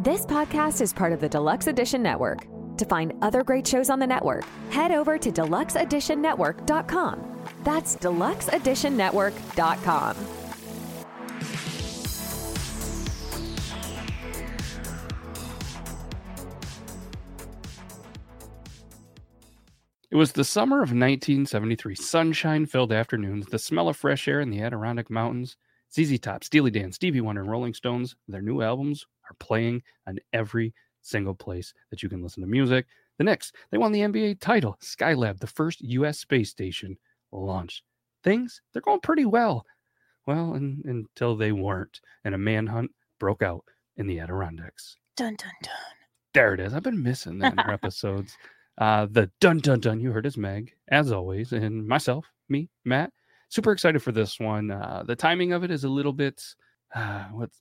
This podcast is part of the Deluxe Edition Network. To find other great shows on the network, head over to deluxeeditionnetwork.com. That's deluxeeditionnetwork.com. It was the summer of 1973. Sunshine-filled afternoons, the smell of fresh air in the Adirondack Mountains, ZZ Top, Steely Dan, Stevie Wonder, and Rolling Stones. Their new albums are playing on every single place that you can listen to music. The Knicks, they won the NBA title. Skylab, the first U.S. space station, launched. Things, they're going pretty well. Well, until they weren't, and a manhunt broke out in the Adirondacks. Dun, dun, dun. There it is. I've been missing that in our episodes. The dun dun dun you heard is Meg, as always, and myself, me, Matt. Super excited for this one. The timing of it is a little bit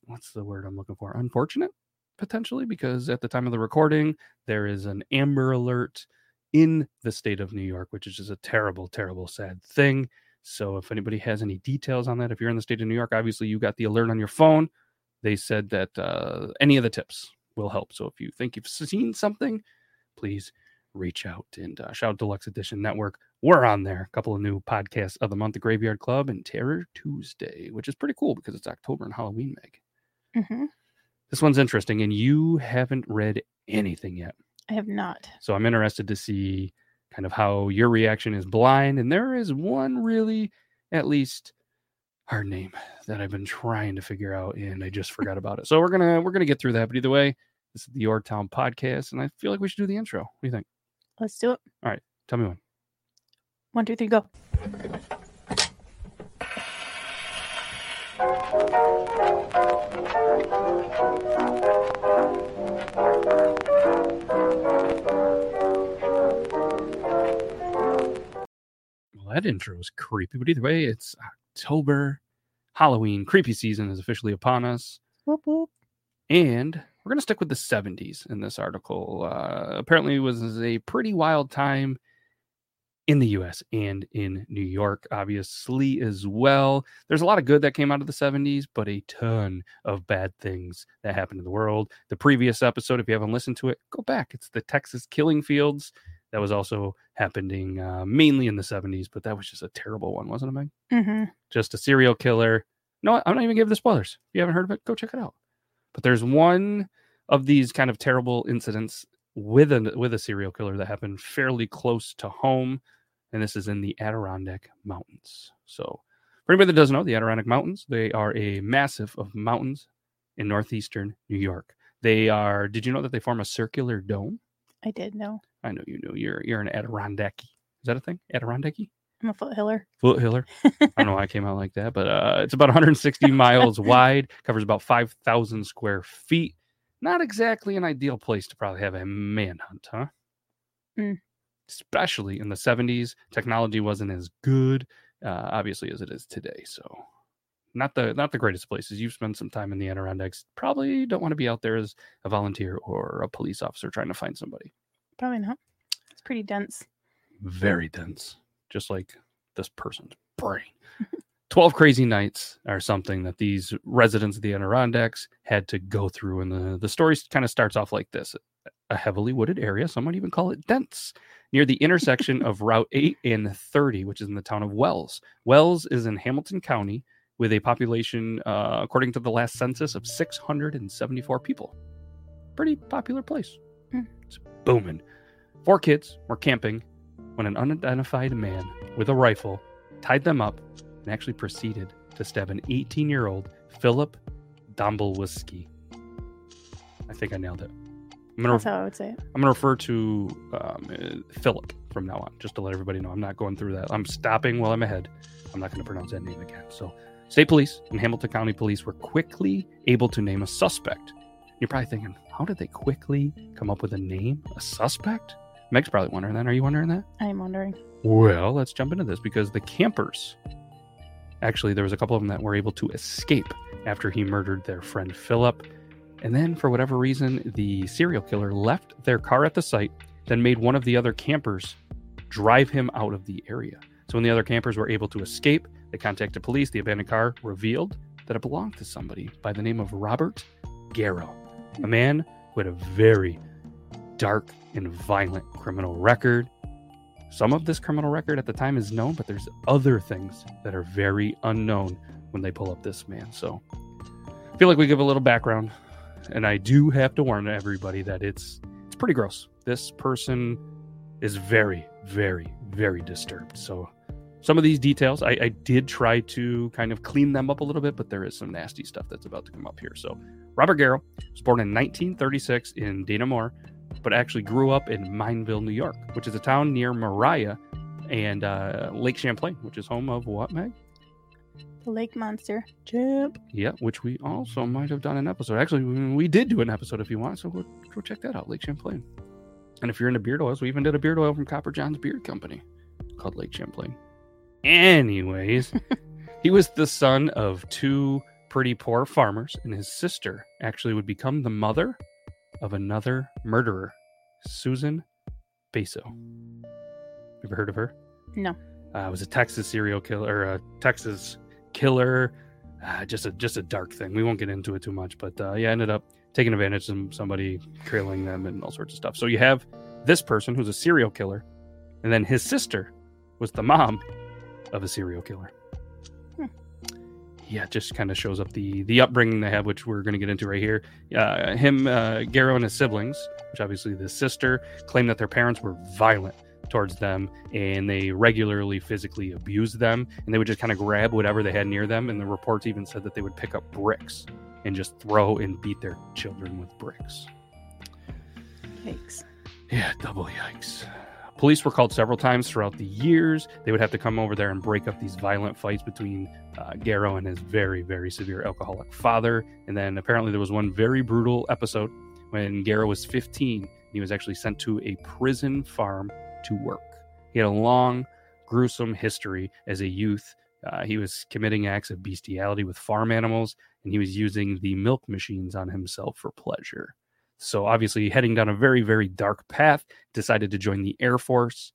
what's the word I'm looking for? Unfortunate, potentially, because at the time of the recording, there is an Amber Alert in the state of New York, which is just a terrible, terrible, sad thing. So if anybody has any details on that, if you're in the state of New York, obviously you got the alert on your phone. They said that any of the tips will help. So if you think you've seen something, please reach out and shout out Deluxe Edition Network. We're on there. A couple of new podcasts of the month, The Graveyard Club and Terror Tuesday, which is pretty cool because it's October and Halloween, Meg. Mm-hmm. This one's interesting, and you haven't read anything yet. I have not. So I'm interested to see kind of how your reaction is blind. And there is one really, at least, hard name that I've been trying to figure out, and I just forgot about it. So we're gonna get through that. But either way, this is the Yore Town Podcast, and I feel like we should do the intro. What do you think? Let's do it. All right. Tell me when. 1, 2, 3, go. Well, that intro is creepy, but either way, it's October. Halloween creepy season is officially upon us. Whoop, whoop. And we're going to stick with the 70s in this article. Apparently it was a pretty wild time in the U.S. and in New York, obviously, as well. There's a lot of good that came out of the 70s, but a ton of bad things that happened in the world. The previous episode, if you haven't listened to it, go back. It's the Texas Killing Fields. That was also happening mainly in the 70s, but that was just a terrible one, wasn't it, Meg? Mm-hmm. Just a serial killer. No, I'm not even giving the spoilers. If you haven't heard of it, go check it out. But there's one of these kind of terrible incidents with a serial killer that happened fairly close to home, and this is in the Adirondack Mountains. So for anybody that doesn't know, the Adirondack Mountains, they are a massive of mountains in northeastern New York. They are, did you know that they form a circular dome? I did know. I know you knew. You're an Adirondacky. Is that a thing? Adirondacky? I'm a foothiller. I don't know why I came out like that, but it's about 160 miles wide, covers about 5,000 square feet. Not exactly an ideal place to probably have a manhunt, huh? Mm. Especially in the 70s, technology wasn't as good, obviously, as it is today. So not the greatest places. You've spent some time in the Adirondacks. Probably don't want to be out there as a volunteer or a police officer trying to find somebody. Probably not. It's pretty dense. Very dense. Just like this person's brain. 12 crazy nights are something that these residents of the Adirondacks had to go through. And the story kind of starts off like this. A heavily wooded area, some might even call it dense, near the intersection of Route 8 and 30, which is in the town of Wells. Wells is in Hamilton County with a population, according to the last census, of 674 people. Pretty popular place. Mm. It's booming. 4 kids were camping when an unidentified man with a rifle tied them up and actually proceeded to stab an 18-year-old Philip Domblewski. I think I nailed it. That's how I would say it. I'm going to refer to Philip from now on, just to let everybody know. I'm not going through that. I'm stopping while I'm ahead. I'm not going to pronounce that name again. So state police and Hamilton County police were quickly able to name a suspect. You're probably thinking, how did they quickly come up with a name? A suspect? Meg's probably wondering that. Are you wondering that? I am wondering. Well, let's jump into this because the campers, actually, there was a couple of them that were able to escape after he murdered their friend Philip. And then, for whatever reason, the serial killer left their car at the site, then made one of the other campers drive him out of the area. So when the other campers were able to escape, they contacted police. The abandoned car revealed that it belonged to somebody by the name of Robert Garrow. a man with a very dark and violent criminal record. Some of this criminal record at the time is known, but there's other things that are very unknown when they pull up this man. So I feel like we give a little background, and I do have to warn everybody that it's pretty gross. This person is very, very, very disturbed. So some of these details, I did try to kind of clean them up a little bit, but there is some nasty stuff that's about to come up here. So Robert Garrow was born in 1936 in Dana Moore, but actually grew up in Mineville, New York, which is a town near Mariah and Lake Champlain, which is home of what, Meg? The Lake Monster. Champ. Yeah, which we also might have done an episode. Actually, we did do an episode if you want, so go check that out, Lake Champlain. And if you're into beard oils, we even did a beard oil from Copper John's Beard Company called Lake Champlain. Anyways, he was the son of two pretty poor farmers, and his sister actually would become the mother of another murderer, Susan Baso. Ever heard of her? No. It was a Texas serial killer, or a Texas killer, just a dark thing. We won't get into it too much, but yeah, ended up taking advantage of somebody, killing them, and all sorts of stuff. So you have this person who's a serial killer, and then his sister was the mom of a serial killer. Yeah, it just kind of shows up the upbringing they have, which we're going to get into right here. Garrow and his siblings, which obviously the sister, claimed that their parents were violent towards them, and they regularly physically abused them, and they would just kind of grab whatever they had near them, and the reports even said that they would pick up bricks and just throw and beat their children with bricks. Yikes. Yeah, double yikes. Police were called several times throughout the years. They would have to come over there and break up these violent fights between Garrow and his very, very severe alcoholic father. And then apparently there was one very brutal episode when Garrow was 15. And he was actually sent to a prison farm to work. He had a long, gruesome history as a youth. He was committing acts of bestiality with farm animals, and he was using the milk machines on himself for pleasure. So obviously heading down a very, very dark path, decided to join the Air Force,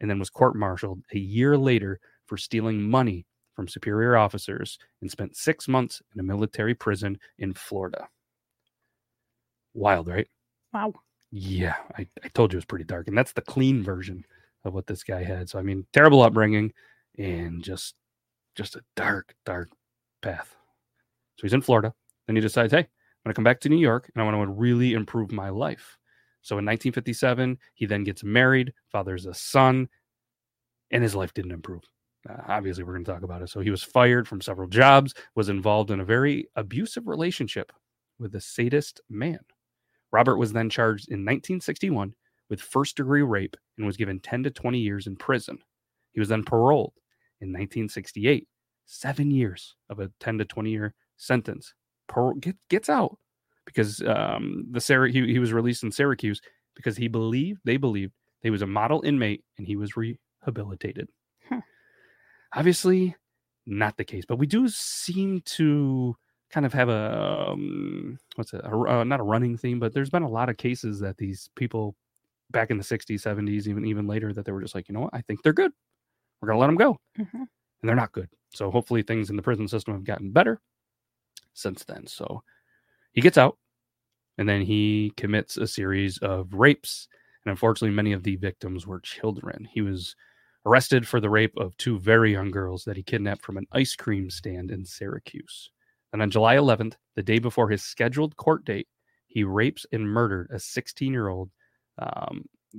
and then was court-martialed a year later for stealing money from superior officers, and spent 6 months in a military prison in Florida. Wild, right? Wow. Yeah, I told you it was pretty dark, and that's the clean version of what this guy had. So, I mean, terrible upbringing and just a dark, dark path. So he's in Florida. Then he decides, hey, I'm going to come back to New York, and I want to really improve my life. So in 1957, he then gets married, fathers a son, and his life didn't improve. Obviously, we're going to talk about it. So he was fired from several jobs, was involved in a very abusive relationship with a sadist man. Robert was then charged in 1961 with first-degree rape and was given 10 to 20 years in prison. He was then paroled in 1968, 7 years of a 10 to 20-year sentence. Gets out because he was released in Syracuse because they believed he was a model inmate and he was rehabilitated. Obviously not the case, but we do seem to kind of have a not a running theme, but there's been a lot of cases that these people back in the 60s, 70s, even later, that they were just like, you know what, I think they're good, we're gonna let them go. And they're not good. So hopefully things in the prison system have gotten better since then. So he gets out, and then he commits a series of rapes, and unfortunately many of the victims were children. He was arrested for the rape of two very young girls that he kidnapped from an ice cream stand in Syracuse. And on July 11th, the day before his scheduled court date, he rapes and murdered a 16-year-old,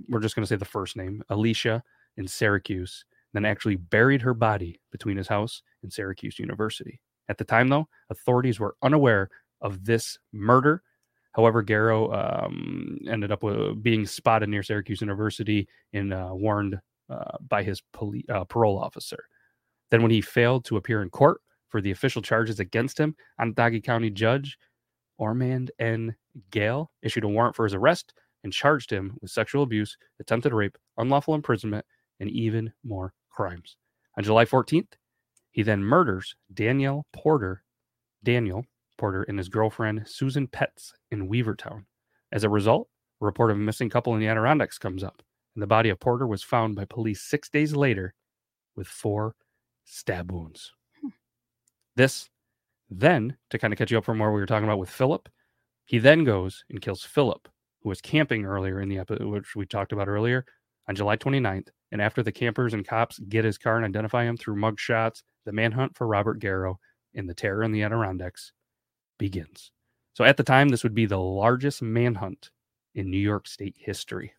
we're just going to say the first name, Alicia, in Syracuse, and then actually buried her body between his house and Syracuse University. At the time, though, authorities were unaware of this murder. However, Garrow ended up being spotted near Syracuse University and warned by his parole officer. Then when he failed to appear in court for the official charges against him, Onondaga County Judge Ormand N. Gale issued a warrant for his arrest and charged him with sexual abuse, attempted rape, unlawful imprisonment, and even more crimes. On July 14th, he then murders Daniel Porter and his girlfriend, Susan Petz, in Weavertown. As a result, a report of a missing couple in the Adirondacks comes up, and the body of Porter was found by police 6 days later with 4 stab wounds. This, then, to kind of catch you up from where we were talking about with Philip, He then goes and kills Philip, who was camping earlier in the episode, which we talked about earlier, on July 29th. And after the campers and cops get his car and identify him through mug shots, the manhunt for Robert Garrow and the terror in the Adirondacks begins. So at the time, this would be the largest manhunt in New York State history.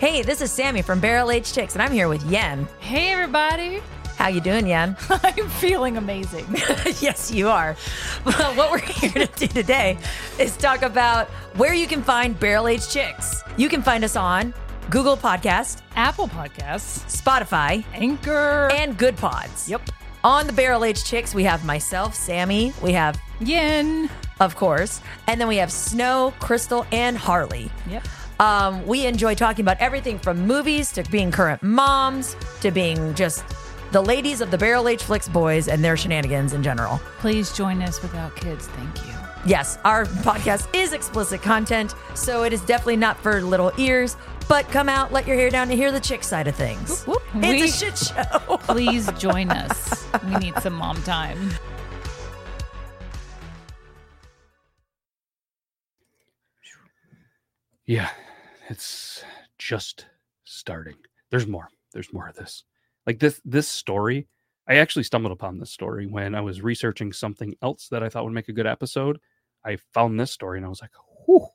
Hey, this is Sammy from Barrel Aged Chicks, and I'm here with Yen. Hey, everybody. How you doing, Yen? I'm feeling amazing. Yes, you are. But what we're here to do today is talk about where you can find Barrel Aged Chicks. You can find us on Google Podcasts, Apple Podcasts, Spotify, Anchor, and Good Pods. Yep. On the Barrel Aged Chicks, we have myself, Sammy, we have Yen, of course, and then we have Snow, Crystal, and Harley. Yep. We enjoy talking about everything from movies to being current moms to being just the ladies of the Barrel Aged Flicks boys and their shenanigans in general. Please join us without kids. Thank you. Yes, our podcast is explicit content, so it is definitely not for little ears, but come out, let your hair down to hear the chick side of things. Whoop, whoop. It's a shit show. Please join us. We need some mom time. Yeah, it's just starting. There's more of this. Like this story, I actually stumbled upon this story when I was researching something else that I thought would make a good episode. I found this story and I was like, whew,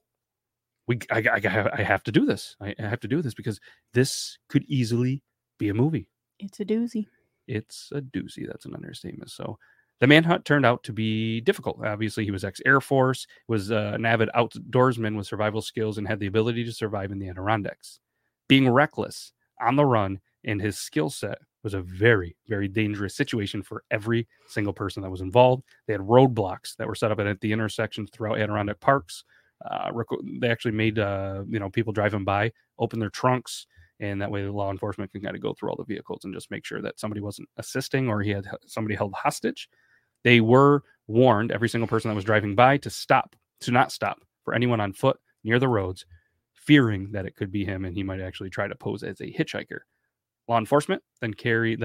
I have to do this. I have to do this because this could easily be a movie. It's a doozy. That's an understatement. So the manhunt turned out to be difficult. Obviously, he was ex-Air Force, was an avid outdoorsman with survival skills, and had the ability to survive in the Adirondacks. Being reckless, on the run, and his skill set was a very, very dangerous situation for every single person that was involved. They had roadblocks that were set up at the intersections throughout Adirondack parks. They actually made people driving by open their trunks, and that way the law enforcement can kind of go through all the vehicles and just make sure that somebody wasn't assisting or he had somebody held hostage. They were warned, every single person that was driving by, to not stop for anyone on foot near the roads, fearing that it could be him and he might actually try to pose as a hitchhiker. Law enforcement then carrying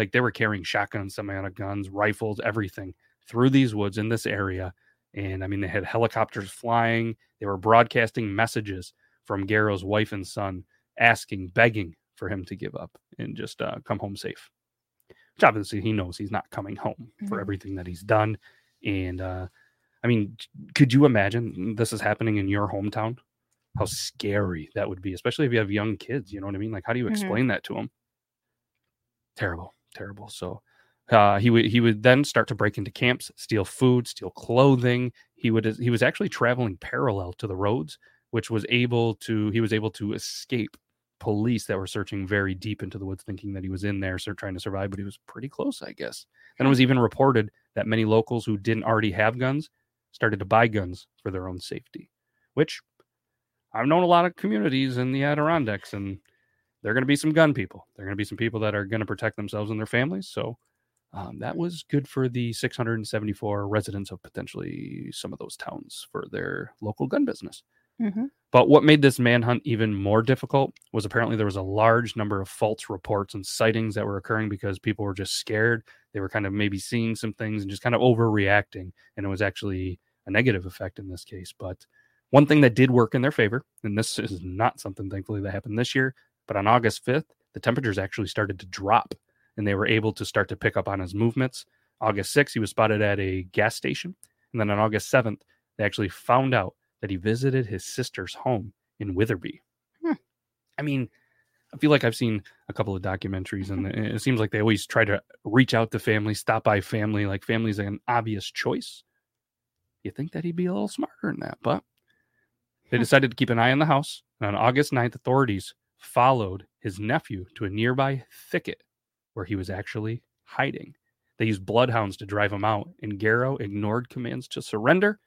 shotguns, semi-automatic guns, rifles, everything through these woods in this area. And I mean, they had helicopters flying. They were broadcasting messages from Garrow's wife and son, asking, begging for him to give up and just come home safe. Which obviously he knows he's not coming home for everything that he's done. And I mean, could you imagine this is happening in your hometown? How scary that would be, especially if you have young kids. You know what I mean? Like, how do you explain that to them? Terrible. So he would then start to break into camps, steal food, steal clothing. He was actually traveling parallel to the roads, which was able to escape police that were searching very deep into the woods, thinking that he was in there, so trying to survive, but he was pretty close, I guess. And it was even reported that many locals who didn't already have guns started to buy guns for their own safety, which I've known a lot of communities in the Adirondacks, and they're going to be some gun people. They're going to be some people that are going to protect themselves and their families. So that was good for the 674 residents of potentially some of those towns for their local gun business. Mm-hmm. But what made this manhunt even more difficult was apparently there was a large number of false reports and sightings that were occurring because people were just scared. They were kind of maybe seeing some things and just kind of overreacting. And it was actually a negative effect in this case. But one thing that did work in their favor, and this is not something, thankfully, that happened this year, but on August 5th, the temperatures actually started to drop, and they were able to start to pick up on his movements. August 6th, he was spotted at a gas station. And then on August 7th, they actually found out that he visited his sister's home in Witherby. I mean, I feel like I've seen a couple of documentaries, and it seems like they always try to reach out to family, stop by family, like family's an obvious choice. You think that he'd be a little smarter than that, but they decided to keep an eye on the house. And on August 9th, authorities followed his nephew to a nearby thicket where he was actually hiding. They used bloodhounds to drive him out, and Garrow ignored commands to surrender.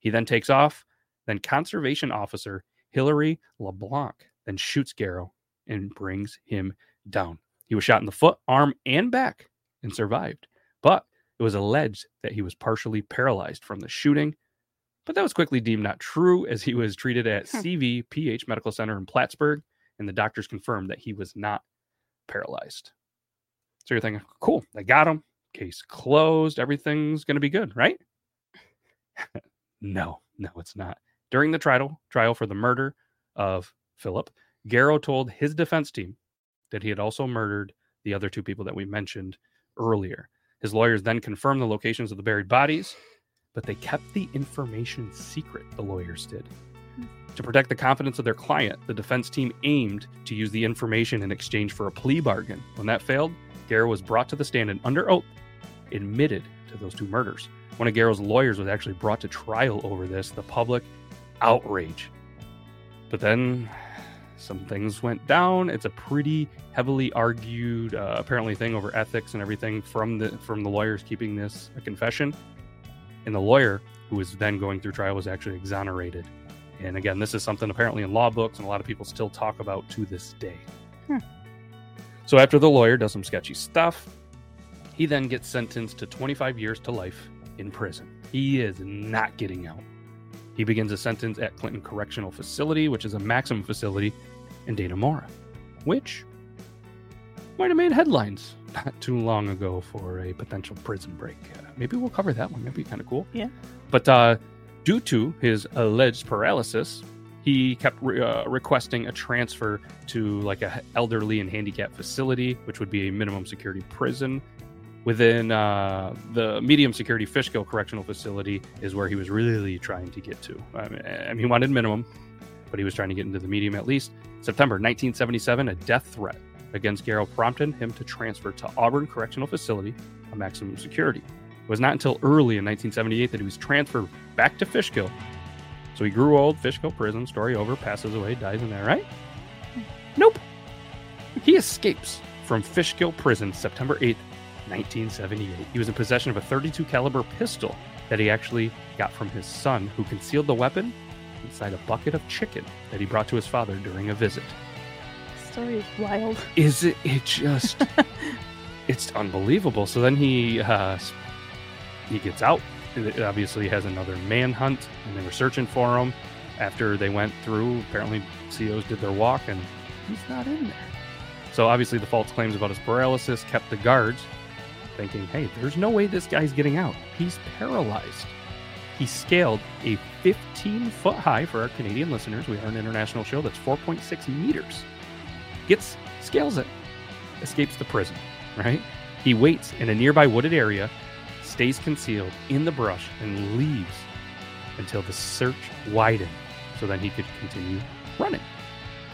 He then takes off. Then conservation officer Hillary LeBlanc then shoots Garrow and brings him down. He was shot in the foot, arm, and back and survived. But it was alleged that he was partially paralyzed from the shooting. But that was quickly deemed not true, as he was treated at CVPH Medical Center in Plattsburgh. And the doctors confirmed that he was not paralyzed. So you're thinking, cool, they got him. case closed. Everything's going to be good, right? No, it's not. During the trial for the murder of Philip, Garrow told his defense team that he had also murdered the other two people that we mentioned earlier. His lawyers then confirmed the locations of the buried bodies, but they kept the information secret, the lawyers did. To protect the confidence of their client, the defense team aimed to use the information in exchange for a plea bargain. When that failed, Garrow was brought to the stand and under oath admitted to those two murders. One of Garrow's lawyers was actually brought to trial over this, the public outrage. But then some things went down. It's a pretty heavily argued, apparently, thing over ethics and everything from the lawyers keeping this a confession. And the lawyer who was then going through trial was actually exonerated. And again, this is something apparently in law books and a lot of people still talk about to this day. So after the lawyer does some sketchy stuff, he then gets sentenced to 25 years to life in prison. He is not getting out. He begins a sentence at Clinton Correctional Facility, which is a maximum facility in Dana Mora, which might have made headlines not too long ago for a potential prison break. Maybe we'll cover that one. That'd be kind of cool. Yeah. But due to his alleged paralysis, he kept requesting a transfer to like a elderly and handicapped facility, which would be a minimum security prison. Within the medium security Fishkill Correctional Facility is where he was really trying to get to. I mean, he wanted minimum, but he was trying to get into the medium at least. September 1977, a death threat against Garrow prompted him to transfer to Auburn Correctional Facility, a maximum security. It was not until early in 1978 that he was transferred back to Fishkill. So he grew old, Fishkill prison, story over, passes away, dies in there, right? Nope. He escapes from Fishkill prison September 8th, 1978. He was in possession of a .32 caliber pistol that he actually got from his son, who concealed the weapon inside a bucket of chicken that he brought to his father during a visit. The story is wild. Is it? It just... it's unbelievable. So then he gets out. It obviously has another manhunt, and they were searching for him. After they went through, apparently COs did their walk, and he's not in there. So obviously the false claims about his paralysis kept the guards thinking, hey, there's no way this guy's getting out. He's paralyzed. He scaled a 15-foot high, for our Canadian listeners, we are an international show, that's 4.6 meters. Scales it, escapes the prison, right? He waits in a nearby wooded area, stays concealed in the brush, and leaves until the search widened so then he could continue running.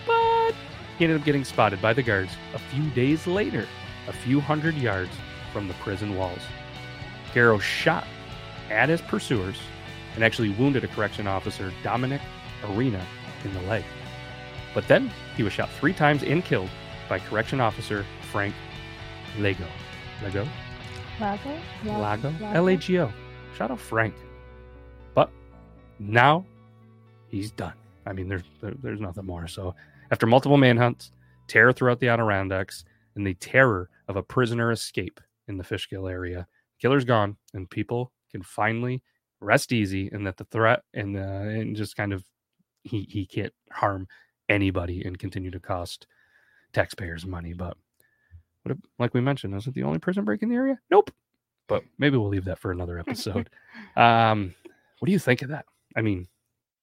But he ended up getting spotted by the guards a few days later, a few hundred yards from the prison walls. Garrow shot at his pursuers and actually wounded a correction officer, Dominic Arena, in the leg. But then he was shot 3 times and killed by correction officer Frank Lago. Lago? L-A-G-O. Shout out Frank. But now he's done. I mean, there's nothing more. So after multiple manhunts, terror throughout the Adirondacks, and the terror of a prisoner escape in the Fishkill area, killer's gone, and people can finally rest easy, and that the threat and just kind of he can't harm anybody and continue to cost taxpayers money. But what, like we mentioned, is it the only prison break in the area? Nope. But maybe we'll leave that for another episode. What do you think of that? I mean,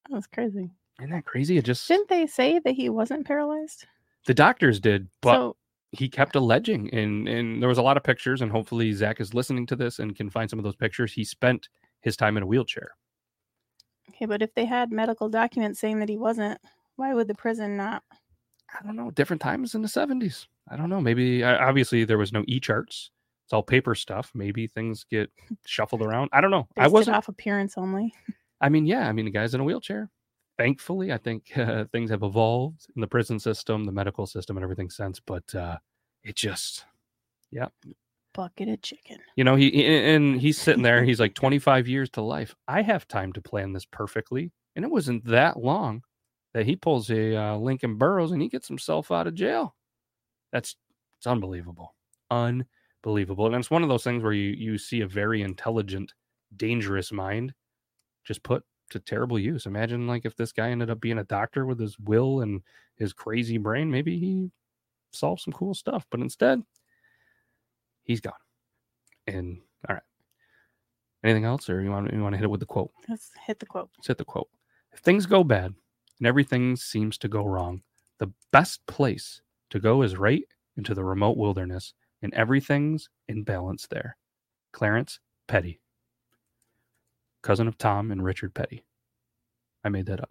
that was crazy. Isn't that crazy? It just didn't they say that he wasn't paralyzed? The doctors did, but. He kept alleging, and there was a lot of pictures, and hopefully Zach is listening to this and can find some of those pictures. He spent his time in a wheelchair. Okay, but if they had medical documents saying that he wasn't, why would the prison not? I don't know. Different times in the 70s. I don't know. Maybe, obviously, there was no e-charts. It's all paper stuff. Maybe things get shuffled around. I don't know. I wasn't off appearance only. I mean, yeah. I mean, the guy's in a wheelchair. Thankfully, I think things have evolved in the prison system, the medical system, and everything since. But it just, yeah. Bucket of chicken. You know, he's sitting there. He's like 25 years to life. I have time to plan this perfectly. And it wasn't that long that he pulls a Lincoln Burroughs and he gets himself out of jail. It's unbelievable. Unbelievable. And it's one of those things where you see a very intelligent, dangerous mind just put to terrible use. Imagine like if this guy ended up being a doctor with his will and his crazy brain, maybe he solved some cool stuff, but instead he's gone. And all right. Anything else, or you want to hit it with the quote? Let's hit the quote. Let's hit the quote. If things go bad and everything seems to go wrong, the best place to go is right into the remote wilderness, and everything's in balance there. Clarence Petty. Cousin of Tom and Richard Petty. I made that up.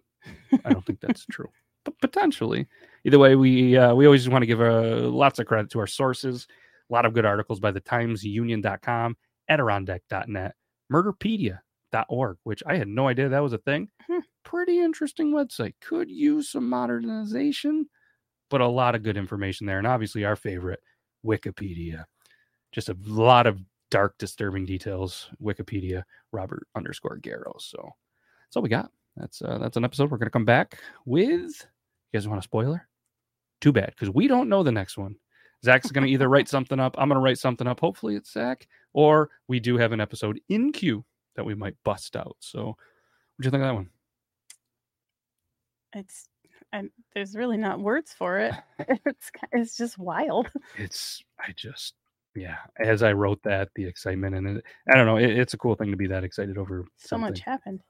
I don't think that's true. But potentially. Either way, we always want to give lots of credit to our sources. A lot of good articles by the TimesUnion.com, Adirondack.net, Murderpedia.org, which I had no idea that was a thing. Pretty interesting website. Could use some modernization, but a lot of good information there. And obviously our favorite, Wikipedia. Just a lot of dark, disturbing details. Wikipedia, Robert_Garrow. So that's all we got. That's an episode. We're going to come back with, you guys want a spoiler? Too bad, because we don't know the next one. Zach's going to either write something up. I'm going to write something up. Hopefully it's Zach. Or we do have an episode in queue that we might bust out. So what do you think of that one? There's really not words for it. It's just wild. Yeah, as I wrote that, the excitement, and I don't know, it's a cool thing to be that excited over something. So much happened.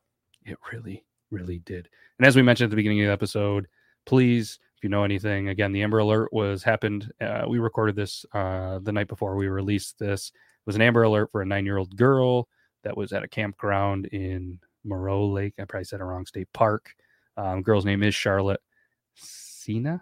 It really, really did. And as we mentioned at the beginning of the episode, please, if you know anything, again, the Amber Alert happened. We recorded this the night before we released this. It was an Amber Alert for a 9-year-old girl that was at a campground in Moreau Lake. I probably said it wrong. State Park. Girl's name is Charlotte Sena.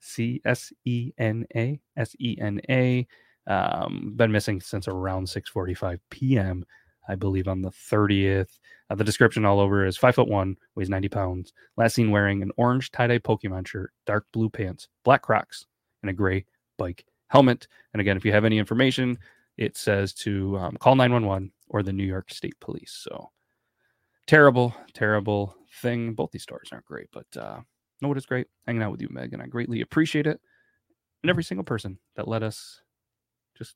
C-S-E-N-A. S-E-N-A. Been missing since around 6:45 p.m. I believe on the 30th. The description all over is 5'1", weighs 90 pounds. Last seen wearing an orange tie-dye Pokemon shirt, dark blue pants, black Crocs, and a gray bike helmet. And again, if you have any information, it says to call 911 or the New York State Police. So terrible, terrible thing. Both these stories aren't great, but know what is great? Hanging out with you, Meg, and I greatly appreciate it. And every single person that let us just,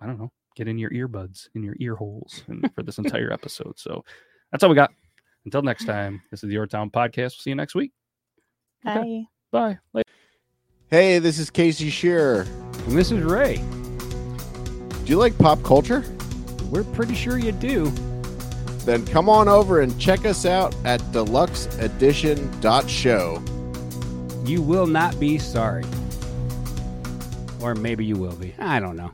I don't know, get in your earbuds, in your ear holes, and for this entire episode. So that's all we got. Until next time, this is the Yore Town Podcast. We'll see you next week. Okay. Bye. Bye. Hey, this is Casey Shearer. And this is Ray. Do you like pop culture? We're pretty sure you do. Then come on over and check us out at deluxeedition.show. You will not be sorry. Or maybe you will be. I don't know.